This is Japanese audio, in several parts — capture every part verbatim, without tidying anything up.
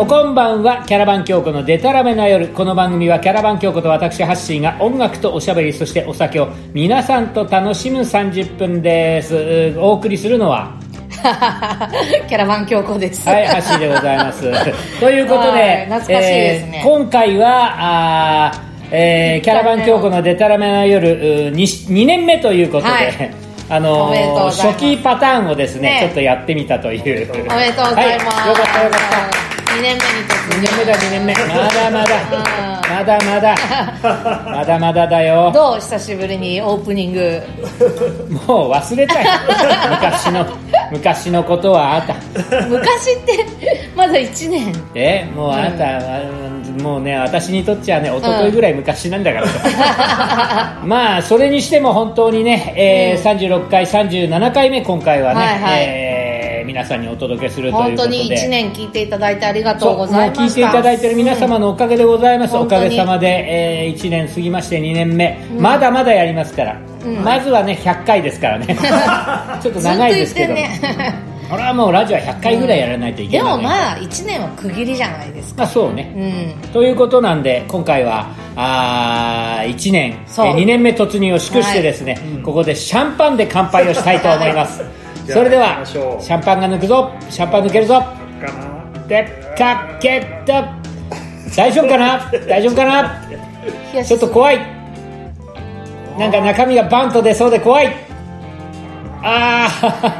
おこんばんは。キャラバン京子のデタラメな夜。この番組はキャラバン京子と私ハッシーが音楽とおしゃべり、そしてお酒を皆さんと楽しむさんじゅっぷんです。お送りするのはキャラバン京子です。はい、ハッシーでございますということで、懐かしいですね。えー、今回はあ、えー、キャラバン京子のデタラメな夜 に, にねんめということで、はい、あのー、初期パターンをですね、ね、ちょっとやってみたという。おめでとうございます。はい、よかったよかった。にねんめに突入。にねんめだにねんめ。まだまだまだまだまだまだだよ。どう、久しぶりにオープニング。もう忘れたい昔の昔のことはあった。昔ってまだいちねん。え、もうあなた、うん、もうね、私にとっちゃね、一昨日ぐらい昔なんだから。うん、まあそれにしても本当にね、えー、うん、さんじゅうろっかい、さんじゅうななかいめ、今回はね。はいはい、えー皆さんにお届けするということで、本当にいちねん聞いていただいてありがとうございました。もう聞いていただいている皆様のおかげでございます。うん、おかげさまで、えー、いちねん過ぎましてにねんめ、うん、まだまだやりますから、うん、まずはねひゃっかいですからねちょっと長いですけど、ね、これはもうラジオはひゃっかいぐらいやらないといけない、うん、でもまあいちねんは区切りじゃないですか。まあ、そうね、うん、ということなんで今回はあいちねん、えー、にねんめ突入を祝してですね、はい、ここでシャンパンで乾杯をしたいと思いますそれではシャンパンが抜くぞ、シャンパン抜けるぞ、でかけた大丈夫かな大丈夫かなちょっと怖い、なんか中身がバンと出そうで怖い。あ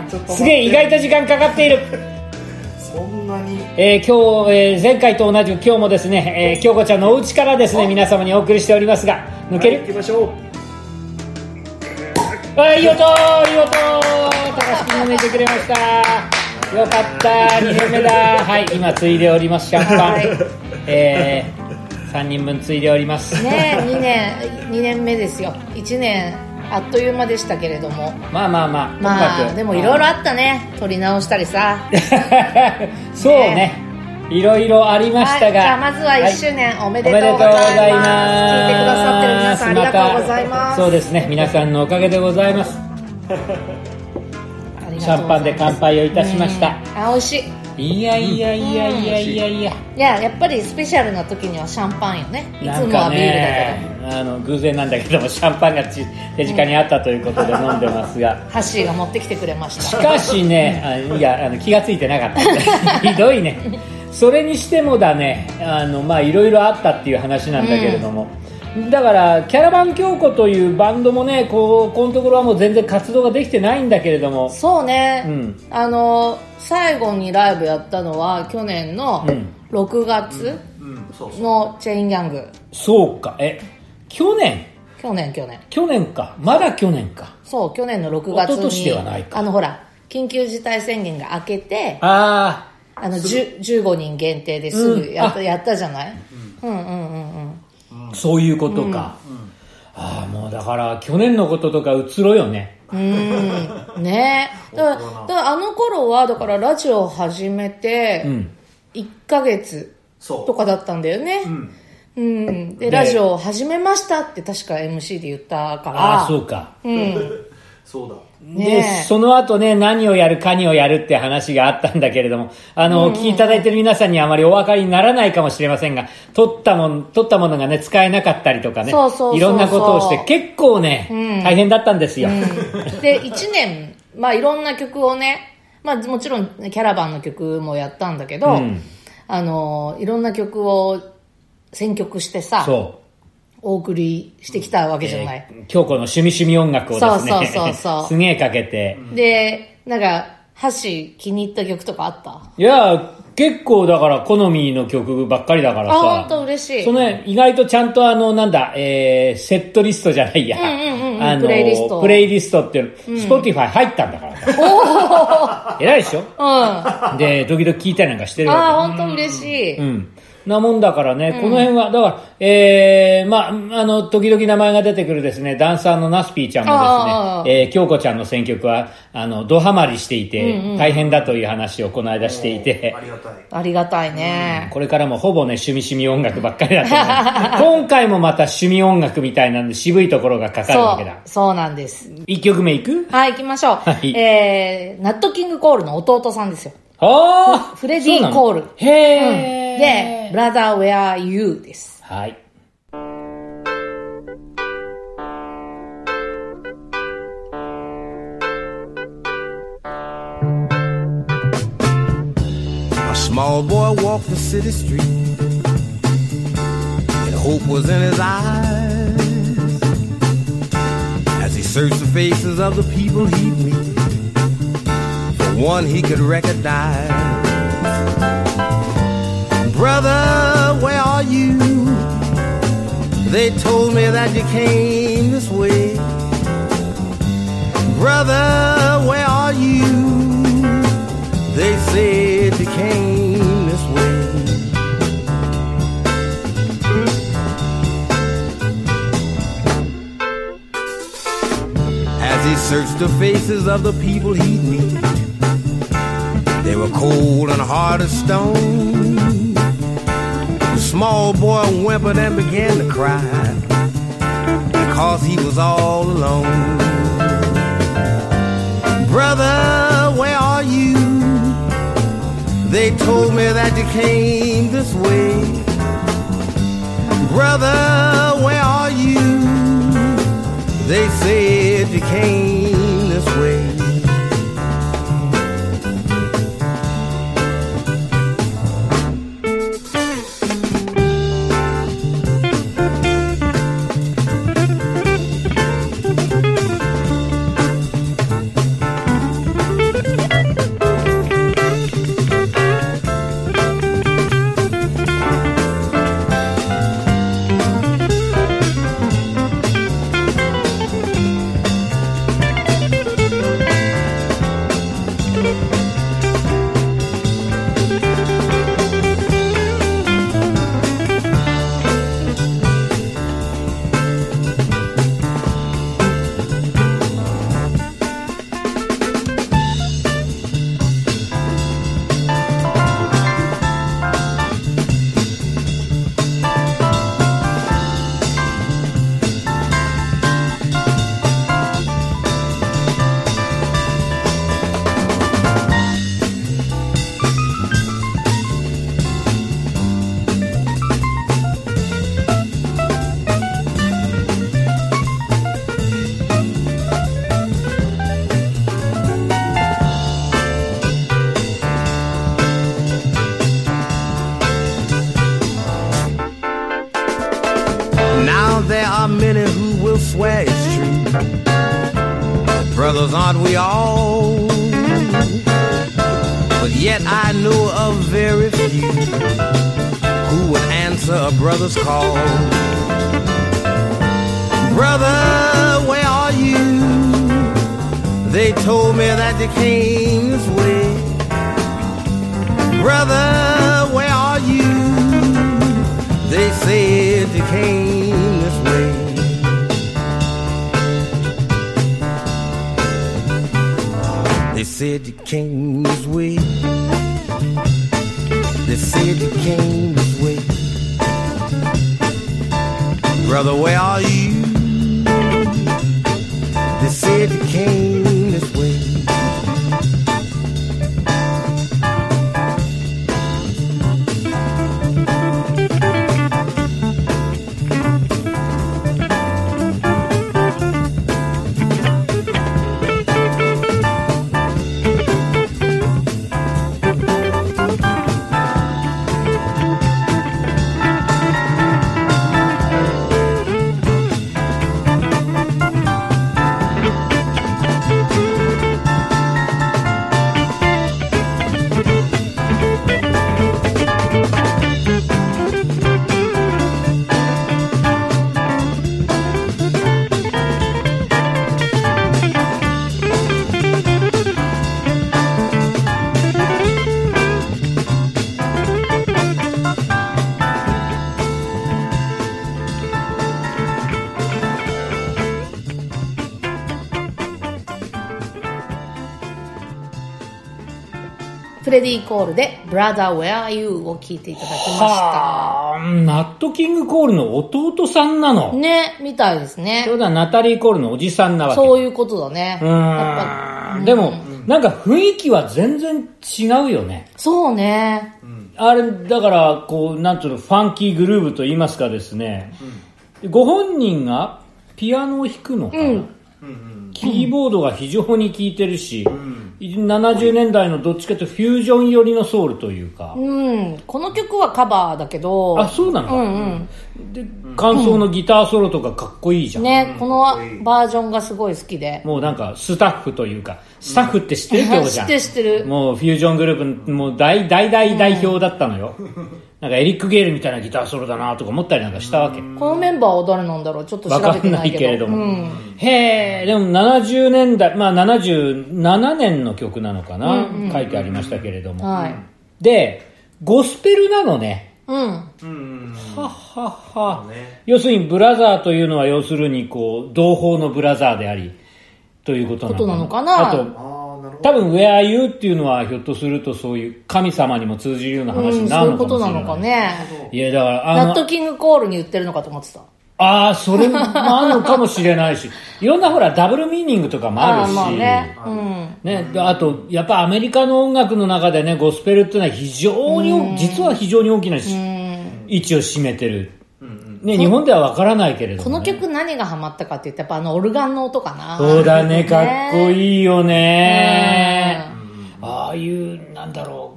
ーすげえ、意外と時間かかっているそんなに、えー、今日、えー、前回と同じく今日もですね、えー、京子ちゃんのお家からですね皆様にお送りしておりますが、抜ける、はい、行きましょう。あ、いい音、いい音、高橋君も抜いてくれました。よかった、にねんめだ。はい、今ついでおりますシャンパン、はい、えー、さんにんぶんついでおりますね。え、にねん、にねんめですよ。いちねんあっという間でしたけれども、まあまあまあ、まあ、でもいろいろあったね。撮り直したりさそうね、いろいろありましたが、はい、じゃあまずはいっしゅうねん、はい、おめでとうございます。聞いてくださってる皆さんありがとうございます。ま、そうですね、皆さんのおかげでございますシャンパンで乾杯をいたしました。あ、美味しい。いやいやいやいやいやいや、うん、いや、やっぱりスペシャルな時にはシャンパンよね。いつもはビールだけど、あの偶然なんだけどもシャンパンがち手近にあったということで飲んでますが、うん、ハッシーが持ってきてくれました。しかしね、あ、いや、あの気がついてなかったひどいねそれにしてもだね、あの、まあ、いろいろあったっていう話なんだけれども、うん、だからキャラバン京子というバンドもね、こうこのところはもう全然活動ができてないんだけれども、そうね、うん、あの最後にライブやったのは去年のろくがつのチェインギャング。そうか、え、去年去年去年去年か、まだ去年か。そう、去年のろくがつに、一昨年ではないか、あのほら緊急事態宣言が明けて、ああ、あのじゅうごにん限定ですぐやった、うん、やったじゃない、うんうんうんうん、そういうことか、うんうん、ああ、もうだから去年のこととかうつろよね、うん、ねえ、だから、だからあの頃はだからラジオを始めていっかげつとかだったんだよね、うんうん、でラジオを始めましたって確か エムシー で言ったから、ああそうか、うんそうだね、でその後ね、何をやるかにをやるって話があったんだけれども、あの、うんうん、お聞きいただいている皆さんにあまりお分かりにならないかもしれませんが、撮ったもの、撮ったものがね使えなかったりとかね、そうそうそうそう、いろんなことをして結構ね、うん、大変だったんですよ、うん、でいちねん、まあ、いろんな曲をね、まあ、もちろんキャラバンの曲もやったんだけど、うん、あのいろんな曲を選曲してさ、そうお送りしてきたわけじゃない、えー、京子の趣味趣味音楽をですね、そうそうそうそうすげえかけて、でなんかハッシー気に入った曲とかあった？いや、結構だから好みの曲ばっかりだからさ、あ、本当嬉しい。その、ね、意外とちゃんとあのなんだ、えー、セットリストじゃないや、うんうんうん、あのプレイリストプレイリストっていうの、うん、Spotify 入ったんだからさ、偉いでしょ、うん、で時々聞いたりなんかしてるわけ。あ、本当嬉しい、うん、なもんだからね、うん、この辺はだから、えー、まあ、あの時々名前が出てくるですねダンサーのナスピーちゃんもですね、えー、京子ちゃんの選曲はあのドハマりしていて、うんうん、大変だという話をこの間していて、ありがたいありがたいね、うん、これからもほぼね趣味趣味音楽ばっかりだと思う今回もまた趣味音楽みたいなんで渋いところがかかるわけだ。そう、そうなんです。いっきょくめいく？はい、行きましょう、はい、えー、ナットキングコールの弟さんですよ。ああ、フレディ・コール。へー。で、Brother Where Are You です。はい。A small boy walked the city street, and hope was in his eyes, as he searched the faces of the people he'd meet, for one he could recognize. Brother, where are you? They told me that you came this way. Brother, where are you?They said you came this way. As he searched the faces of the people he'd meet, they were cold and hard as stone. The small boy whimpered and began to cry, because he was all alone. Brother, where are you?They told me that you came this way. Brother, where are you? They said you came this way. Aren't we all? But yet I know of very few who would answer a brother's call. Brother, where are you? They told me that you came this way. Brother, where are you? They said you came this way.They said you came this way. They said you came this way. Brother, where are you? They said you came this way. フレディ・コールで Brother Where Are You を聴いていただきました。はー、ナット・キング・コールの弟さんなのね、みたいですね。それではナタリー・コールのおじさんなわけ。そういうことだね。うーん、やっぱでも、うん、なんか雰囲気は全然違うよね。そうね、うん、あれだからこうなんていうの、ファンキーグルーブと言いますかですね、うん、ご本人がピアノを弾くのかな、うんうんうん、キーボードが非常に効いてるし、うん、ななじゅうねんだいのどっちかというとフュージョン寄りのソウルというか、うん、この曲はカバーだけど、あ、そうなの、うんうん、で、間奏のギターソロとかかっこいいじゃん、うん、ね、このバージョンがすごい好きで、もうなんかスタッフというか、スタッフって知ってるってことじゃん、知って知ってる、もうフュージョングループもう大大大代表だったのよ、うんなんかエリック・ゲールみたいなギターソロだなとか思ったりなんかしたわけ。このメンバーは誰なんだろう、ちょっと調べてないけど。わかんないけれども、うん、へー、でもななじゅうねんだい、まあななじゅうななねんの曲なのかな、うんうん、書いてありましたけれども、うんはい、でゴスペルなのね、うんうん、ははは、ね、要するにブラザーというのは要するにこう同胞のブラザーでありということなのかな。あと多分 Where are you っていうのはひょっとするとそういう神様にも通じるような話になるのかもしれない、うん、そういうことなのかね。いやだからあのナットキングコールに言ってるのかと思ってた。ああ、それもあるのかもしれないしいろんなほらダブルミーニングとかもあるし、あ、まあね、うん、ね、あとやっぱアメリカの音楽の中でね、ゴスペルっていうのは非常に、うん、実は非常に大きな位置を占めてるね、日本ではわからないけれども、ね、この曲何がハマったかって言ったらやっぱあのオルガンの音かな。そうだね、かっこいいよね、うん、ああいうなんだろ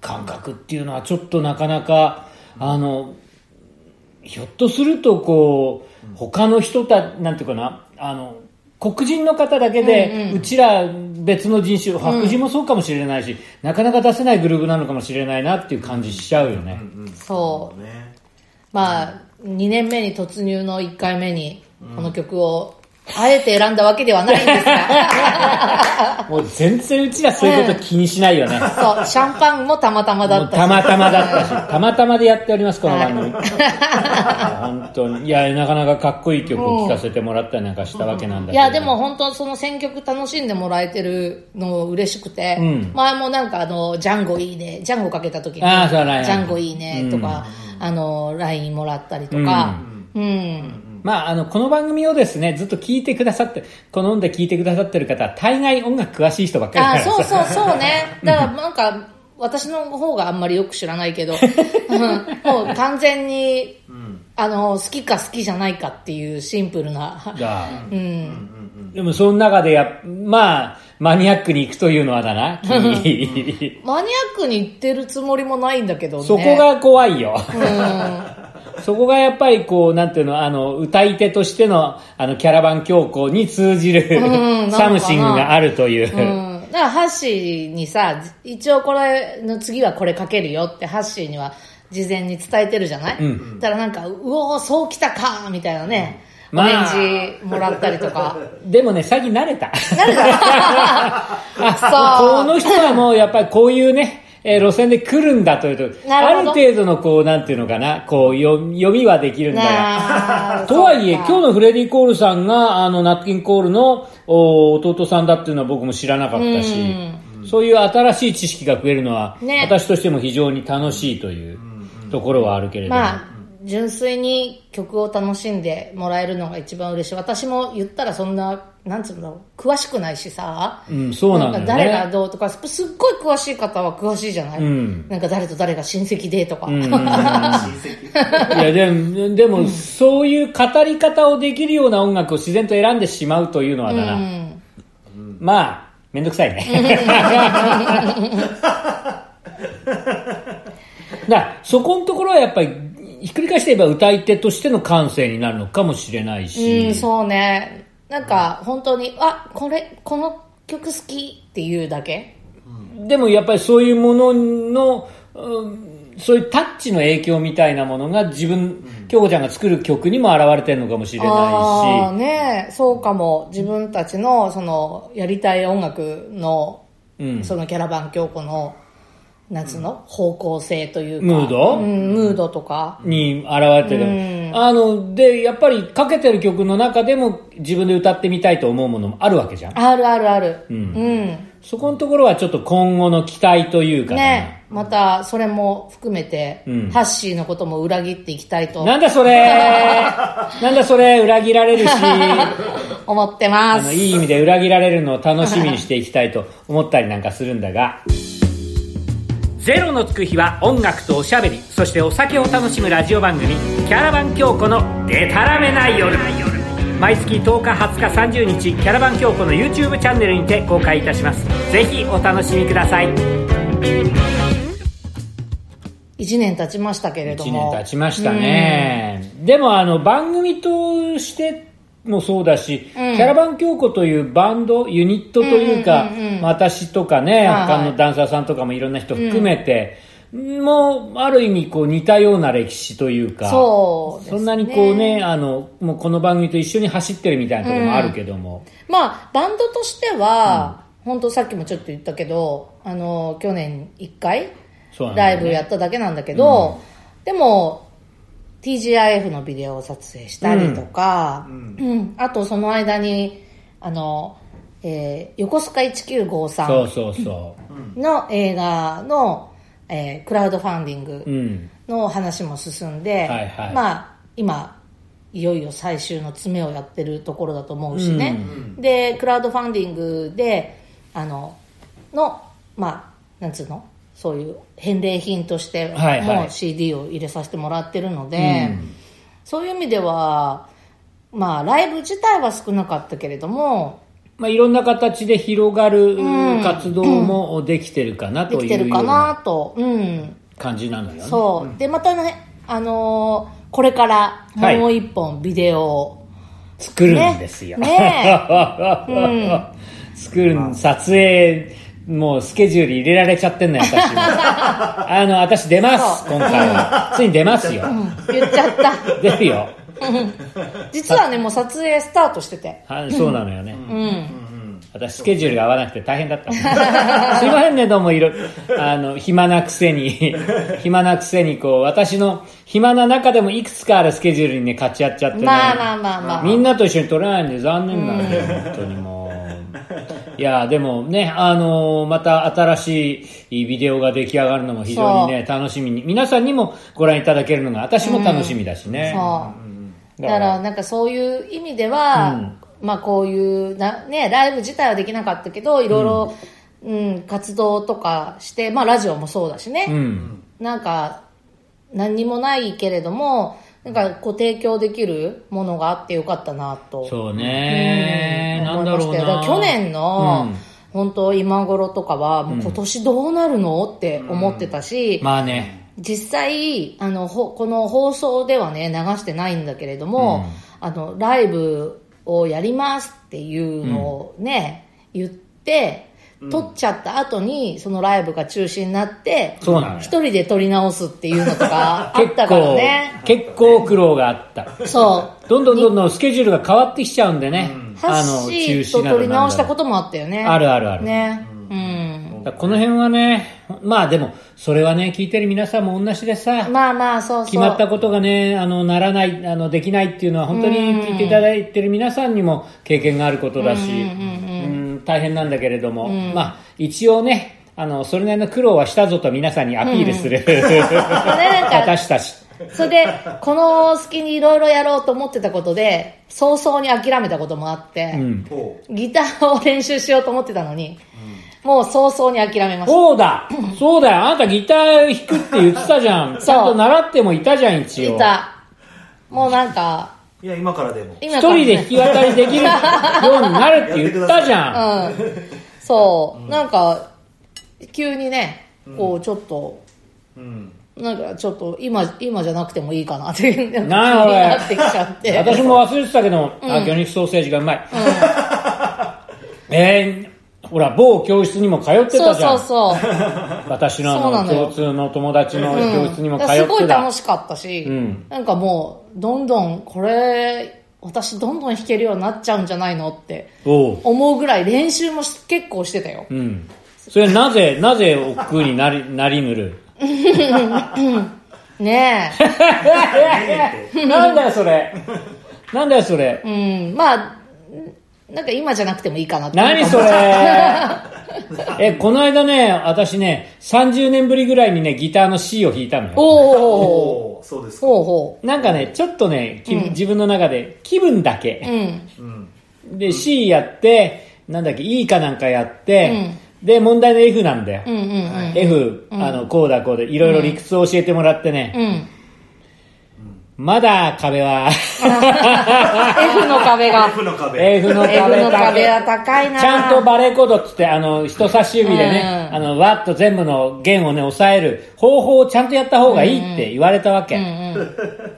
う感覚っていうのはちょっとなかなかあのひょっとするとこう他の人たなんていうかな、あの黒人の方だけで、うんうん、うちら別の人種、白人もそうかもしれないし、うん、なかなか出せないグループなのかもしれないなっていう感じしちゃうよね、うんうんうん、そうね。まあにねんめに突入のいっかいめにこの曲をあえて選んだわけではないんですが、うん、もう全然うちらそういうこと気にしないよね、うん、そう、シャンパンもたまたまだったしたまたまだったしたまたまでやっておりますこの番組、はい、本当にいやなかなかかっこいい曲を聴かせてもらったりなんかしたわけなんだけど、ね、いやでも本当その選曲楽しんでもらえてるの嬉しくて、うん、前もなんかあのジャンゴいいねジャンゴかけた時に、あ、そうだね、ジャンゴいいねとか、うん、あの ライン もらったりとか、うんうんまあ、あのこの番組をですねずっと聞いてくださって好んで聞いてくださってる方は大概音楽詳しい人ばっかりだから、あ、そうそうそうねだからなんか私の方があんまりよく知らないけど、うん、もう完全に、うん、あの好きか好きじゃないかっていうシンプルな、うん、でもその中でや、まあ、マニアックに行くというのはだなマニアックに行ってるつもりもないんだけどね、そこが怖いよ、うん、そこがやっぱりこうなんていうの、あの歌い手としての、 あのキャラバン教皇に通じる、うん、サムシングがあるという、うんだからハッシーにさ、一応これの次はこれかけるよってハッシーには事前に伝えてるじゃない、うん、だからなんかうおーそうきたかみたいなね、うん、オレンジもらったりとか、まあ、でもね最近慣れた慣れたこの人はもうやっぱりこういうねえー、路線で来るんだというと、ある程度のこうなんていうのかな、こう読みはできるんだよ。とはいえ今日のフレディ・コールさんがあのナットキング・コールの弟さんだっていうのは僕も知らなかったし、うん、そういう新しい知識が増えるのは、ね、私としても非常に楽しいというところはあるけれども、まあ純粋に曲を楽しんでもらえるのが一番嬉しい。私も言ったらそんななんつうんだろう詳しくないしさ、うん、そうなんだよね。なんか誰がどうとかすっごい詳しい方は詳しいじゃない、うん、なんか誰と誰が親戚でとか、うん、親戚いやでも、でも、うん、そういう語り方をできるような音楽を自然と選んでしまうというのはだな、うん、まあめんどくさいねだそこのところはやっぱりひっくり返して言えば歌い手としての感性になるのかもしれないし、うん、そうね、なんか本当に、うん、あ、これこの曲好きっていうだけ、うん、でもやっぱりそういうものの、うん、そういうタッチの影響みたいなものが自分京子、うん、ちゃんが作る曲にも現れてるのかもしれないし、あ、ね、そうかも。自分たちのそのやりたい音楽の、うん、そのキャラバン京子のなんつうの、方向性というかムード、うん、ムードとかに現れてる、うん、あのでやっぱりかけてる曲の中でも自分で歌ってみたいと思うものもあるわけじゃん。あるあるある、うんうん、そこのところはちょっと今後の期待というかね、またそれも含めて、うん、ハッシーのことも裏切っていきたいと。なんだそれなんだそれ、裏切られるし思ってます。あのいい意味で裏切られるのを楽しみにしていきたいと思ったりなんかするんだがゼロのつく日は音楽とおしゃべり、そしてお酒を楽しむラジオ番組キャラバン京子のデタラメな夜。毎月とおかはつかさんじゅうにちキャラバン京子の YouTube チャンネルにて公開いたします。ぜひお楽しみください。いちねん経ちましたけれども。いちねん経ちましたね。でもあの番組としてもそうだし、うん、キャラバン京子というバンドユニットというか、うんうんうん、私とかね、はいはい、他のダンサーさんとかもいろんな人含めて、うん、もうある意味こう似たような歴史というか、 そうですね、そんなにこうね、あのもうこの番組と一緒に走ってるみたいなところもあるけども、うん、まあバンドとしては、うん、本当さっきもちょっと言ったけど、あの去年いっかいライブやっただけなんだけど、うん、でもティージーアイエフ のビデオを撮影したりとか、うんうん、あとその間にあの、えー、横須賀いちきゅうごさんの映画の、えー、クラウドファンディングの話も進んで、うんはいはい、まあ今いよいよ最終の詰めをやってるところだと思うしね、うん、でクラウドファンディングであののまあなんつうのそういう返礼品としても シーディー を入れさせてもらってるので、はいはいうん、そういう意味ではまあライブ自体は少なかったけれども、まあ、いろんな形で広がる活動もできてるかなという感じなんだよね。そうでまたね、あのー、これからもう一本ビデオを、はい、作るんですよ、ねねうん、作る撮影もうスケジュール入れられちゃってんのよ私はあの私出ます今回は、うん、ついに出ますよ、うん、言っちゃった出るよ実はねもう撮影スタートしててはそうなのよね、うんうん、私スケジュールが合わなくて大変だったすいませんねどうもいろあの暇なくせに暇なくせにこう私の暇な中でもいくつかあるスケジュールにね勝ち合っちゃってね、まあまあまあまあ、みんなと一緒に撮れないんで残念なんで、うん、本当にもういやでもね、あのー、また新しいビデオが出来上がるのも非常にね楽しみに皆さんにもご覧いただけるのが私も楽しみだしね、うん、そうだからなんかそういう意味では、うん、まあこういうな、ね、ライブ自体はできなかったけどいろいろ、うんうん、活動とかして、まあ、ラジオもそうだしね、うん、なんか何にもないけれどもなんかこう提供できるものがあってよかったなとそうね、うん、なんだろうな去年の、うん、本当今頃とかはもう今年どうなるのって思ってたし、うん、まあね実際あのこの放送ではね流してないんだけれども、うん、あのライブをやりますっていうのをね、うん、言って撮っちゃった後にそのライブが中止になって一人で撮り直すっていうのとかあったからね結構苦労があったそうどんどんどんどんスケジュールが変わってきちゃうんでね、うん、あの中止と撮り直したこともあったよねあるあるある、ねうん、だこの辺はねまあでもそれはね聞いてる皆さんも同じでさまあまあそうそう決まったことがねあのならないあのできないっていうのは本当に聞いていただいてる皆さんにも経験があることだしうんうんうん、うん大変なんだけれども、うん、まあ一応ねあのそれなりの苦労はしたぞと皆さんにアピールする、うん、私たちそれでこの隙にいろいろやろうと思ってたことで早々に諦めたこともあって、うん、ギターを練習しようと思ってたのに、うん、もう早々に諦めましたそうだそうだよあなたギター弾くって言ってたじゃんちゃんと習ってもいたじゃん一応いたもうなんかいや今からでも一人で弾き渡りできるようになるって言ったじゃん、うん、そう、うん、なんか急にねこうちょっと、うん、なんかちょっと今今じゃなくてもいいかなっていうになってきちゃって私も忘れてたけど、うん、あ魚肉ソーセージがうまい、うん、えー、ほら某教室にも通ってたじゃんそうそうそう私 の, あの共通の友達の教室にも通ってた、うん、すごい楽しかったし、うん、なんかもうどんどんこれ私どんどん弾けるようになっちゃうんじゃないのって思うぐらい練習も結構してたよ、うん、それなぜなぜ億劫になりなりぬるねえなんだよそれなんだよそれ、うん、まあなんか今じゃなくてもいいかなって。何それえ、この間ね、私ね、さんじゅうねんぶりぐらいにね、ギターの C を弾いたのよ。おー、そうですか。ほうほう。なんかね、ちょっとね、うん、自分の中で気分だけ、うん、で C やって、なんだっけ E かなんかやって、うん、で問題の F なんだよ、うんうんうんはい、F あのこうだこうでいろいろ理屈を教えてもらってね、うんうんまだ壁はF の壁が F の壁 F の壁は高いな。ちゃんとバレーコードっつってあの人差し指でね、うん、あのわっと全部の弦をね押さえる方法をちゃんとやった方がいいって言われたわけ、うん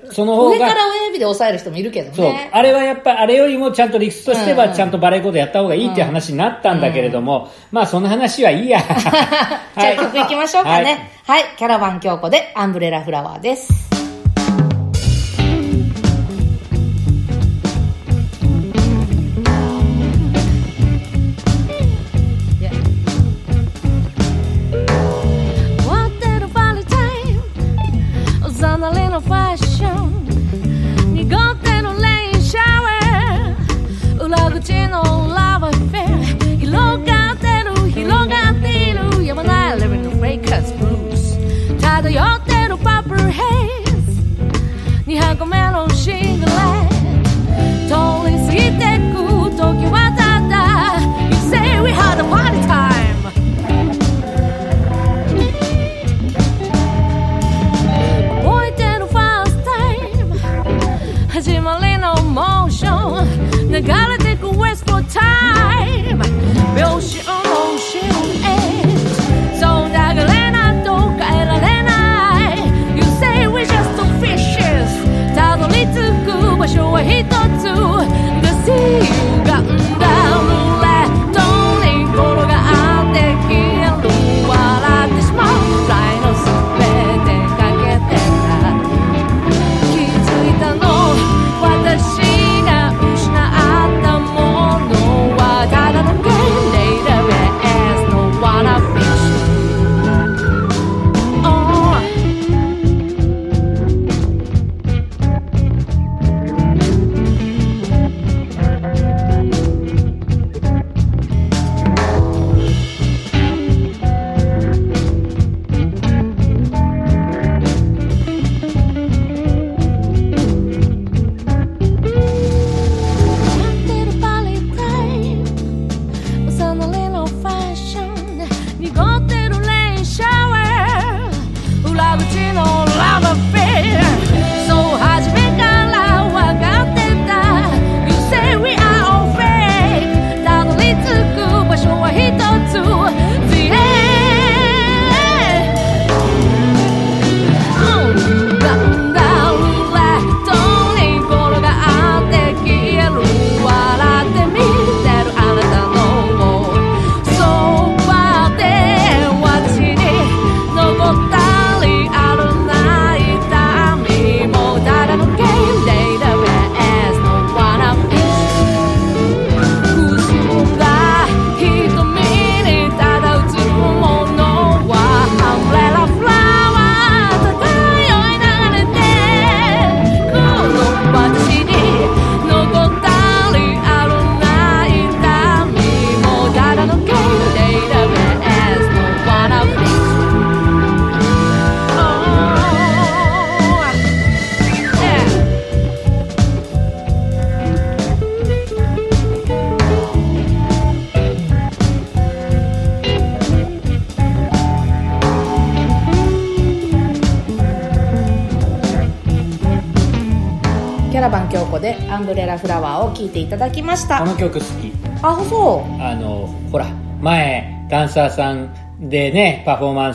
うん、その方が上から親指で押さえる人もいるけどね。そうあれはやっぱあれよりもちゃんと理屈としてはちゃんとバレーコードやった方がいいっていう話になったんだけれども、うんうん、まあその話はいいや、はい、じゃあ曲いきましょうかね。はい、はい、キャラバン京子でアンブレラフラワーです。ブレラフラワーを聴いていただきました。この曲好き。あ、そうあのほら前ダンサーさんでねパフォーマン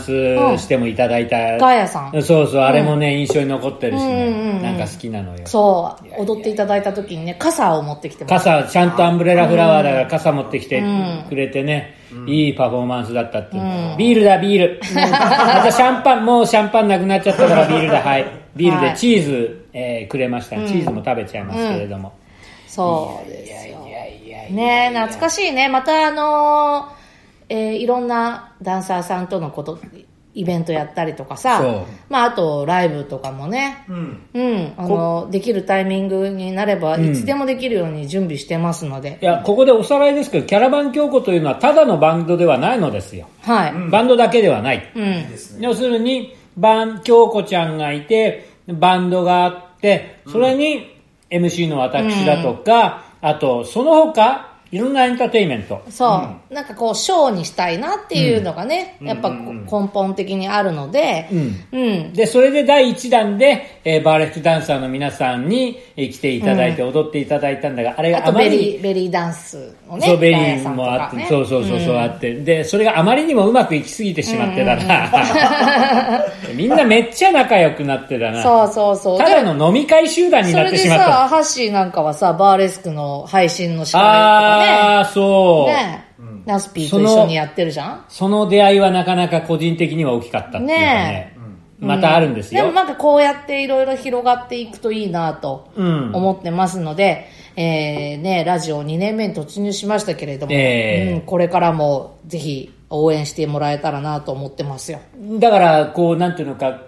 スしてもいただいた、うん、ガヤさん。そうそうあれもね、うん、印象に残ってるしね、うんうんうん、なんか好きなのよ。そういやいや踊っていただいた時にね傘を持ってきてもらった。傘ちゃんとアンブレラフラワーだから傘持ってきてくれてね、うん、いいパフォーマンスだったって、うん、ビールだビールまたシャンパンもうシャンパンなくなっちゃったからビールだはいビールでチーズ、はいえー、くれました、うん、チーズも食べちゃいますけれども、うん、そうですよね。懐かしいね。またあのえー、いろんなダンサーさんとのことイベントやったりとかさ、まあ、あとライブとかもね、うんうん、あのできるタイミングになればいつでもできるように準備してますので、うん、いやここでおさらいですけど、キャラバン京子というのはただのバンドではないのですよ、はい、バンドだけではない、うんうん、要するにバン京子ちゃんがいてバンドがあってそれに エムシー の私だとか、うん、あとその他いろんなエンターテインメント、そう、うん、なんかこうショーにしたいなっていうのがね、うん、やっぱ根本的にあるので、うんうん、でそれでだいいちだんで、えー、バーレットダンサーの皆さんに来ていただいて、うん、踊っていただいたんだが、あれがあまりベリーベリーダンスをね、そうベリーもあって、ね、そうそうそうそうあって、うん、でそれがあまりにもうまくいきすぎてしまってたな、うんうん、みんなめっちゃ仲良くなってたな、そうそうそう、ただの飲み会集団になってしまった。それでさハッシーなんかはさバーレスクの配信の司会とかね、ああそう、ね、うん、ナスピーと一緒にやってるじゃん。その出会いはなかなか個人的には大きかったっていうか ね, ね、うん、またあるんですよ、うん、でもなんかこうやっていろいろ広がっていくといいなと思ってますので、うん、えー、ね、ラジオにねんめに突入しましたけれども、えーうん、これからもぜひ応援してもらえたらなと思ってますよ。だからこうなんていうのか、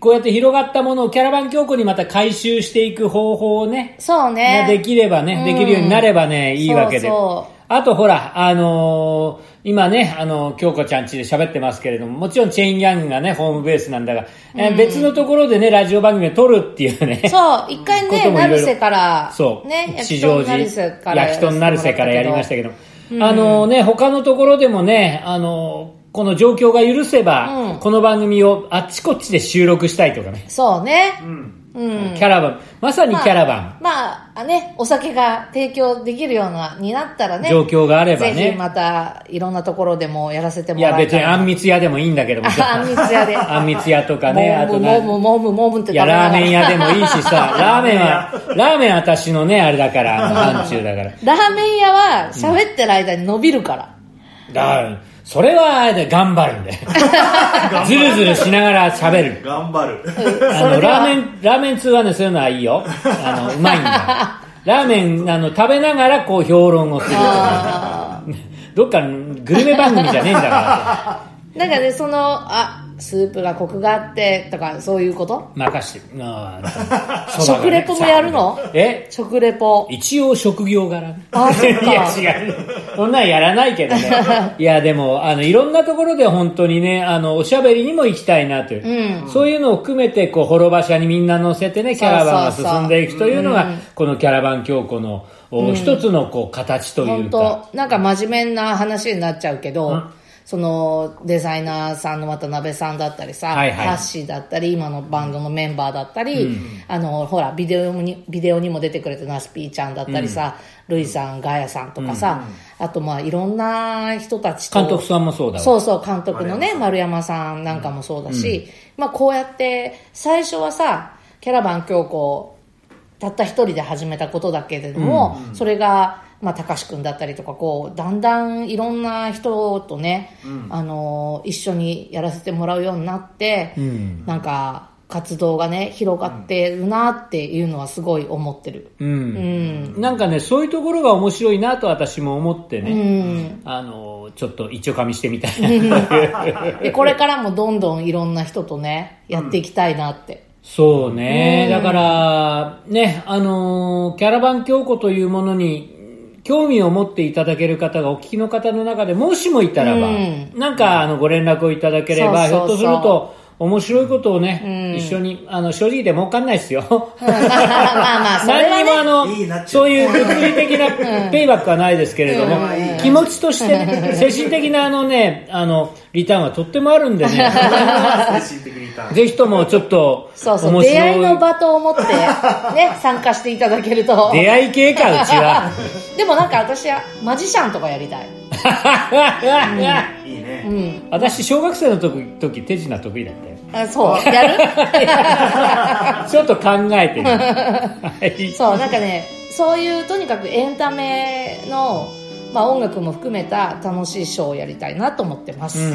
こうやって広がったものをキャラバン京子にまた回収していく方法をね、そうね、できればね、うん、できるようになればね、いいわけで。そうそう、あとほら、あのー、今ね、あの、京子ちゃんちで喋ってますけれども、もちろんチェインギャングがね、ホームベースなんだが、うん、え別のところでね、ラジオ番組を撮るっていうね。そう、一回ね、成瀬から、そう、ね、焼き鳥成瀬から、焼き鳥成瀬からやりましたけど、うん、あのー、ね、他のところでもね、あのー、この状況が許せば、うん、この番組をあっちこっちで収録したいとかね。そうね。うん。うん、キャラバン。まさにキャラバン。まあ、まあ、ね、お酒が提供できるような、になったらね。状況があればね。ぜひまた、いろんなところでもやらせてもらいたい。いや、別にあんみつ屋でもいいんだけども。あんみつ屋で。あんみつ屋とかね。あとね。もむもむもむって。いや、ラーメン屋でもいいしさ、ラーメンは、ラーメン私のね、あれだから、範疇だから。ラーメン屋は、喋ってる間に伸びるから。うん、だから、それは頑張るんでズルズルしながら喋る頑張るあのラーメンラーメン通はね、そういうのはいいよ、あのうまいんだラーメンあの食べながらこう評論をするどっかグルメ番組じゃねえんだからなんかね、そのあスープがコクがあってとかそういうこと任してる、あ、ね、食レポもやるの？え？食レポ一応職業柄、ね、あそっかいや違う、そんなんやらないけどねいやでもあのいろんなところで本当にね、あのおしゃべりにも行きたいなという、うん、そういうのを含めてこう滅場者にみんな乗せてね、キャラバンが進んでいくというのが、うん、このキャラバン京子の、うん、一つのこう形というか、本当なんか真面目な話になっちゃうけど、うん、そのデザイナーさんの渡辺さんだったりさ、はいはい、ハッシーだったり今のバンドのメンバーだったり、うん、あのほらビデオにビデオにも出てくれてナスピーちゃんだったりさ、うん、ルイさんガヤさんとかさ、うん、あとまあいろんな人たちと、監督さんもそうだ、そうそう監督のね丸山さんなんかもそうだし、うん、まあこうやって最初はさキャラバン京子たった一人で始めたことだけれども、うん、それがまあ、高志くんだったりとかこうだんだんいろんな人とね、うん、あの一緒にやらせてもらうようになって、うん、なんか活動がね広がってるなっていうのはすごい思ってる、うんうん、なんかねそういうところが面白いなと私も思ってね、うん、あのちょっと一応かみしてみたいなでこれからもどんどんいろんな人とねやっていきたいなって、うんそうね、うん、だからね、あのキャラバン京子というものに興味を持っていただける方がお聞きの方の中でもしもいたらば、うん、なんかあのご連絡をいただければ、そうそうそう、ひょっとすると面白いことをね、うん、一緒に、あの、正直で儲かんないですよ。うん、まあまあ、それはね、何にもあの、いいな、そういう物理的なペイバックはないですけれども、うん、気持ちとしてね、精神的なあのね、あの、リターンはとってもあるんでね。精神的リターン。ぜひともちょっと、そうそう、出会いの場と思って、ね、参加していただけると。出会い系か、うちは。でもなんか私は、マジシャンとかやりたい。うん、いいね、うん、私小学生の時、時手品得意だったよ。あ、そうやるちょっと考えてみる、はい、そうなんかねそういうとにかくエンタメのまあ、音楽も含めた楽しいショーをやりたいなと思ってます、うん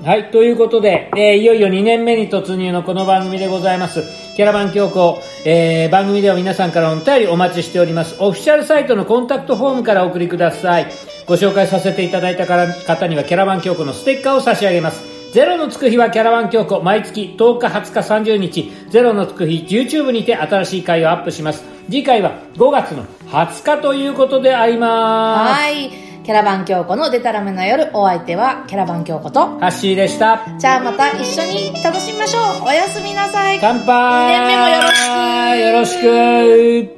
うん、はい。ということで、えー、いよいよにねんめに突入のこの番組でございます。キャラバン教皇、えー、番組では皆さんからお便りお待ちしております。オフィシャルサイトのコンタクトフォームからお送りください。ご紹介させていただいた方にはキャラバン教皇のステッカーを差し上げます。ゼロのつく日はキャラバン教皇、毎月とおかはつかさんじゅうにち、ゼロのつく日 YouTube にて新しい回をアップします。次回はごがつのはつかということであります。はい、キャラバン教皇のデタラメな夜、お相手はキャラバン教皇とハッシーでした。じゃあまた一緒に楽しみましょう。おやすみなさい。乾杯。にねんめもよろしくよろしく。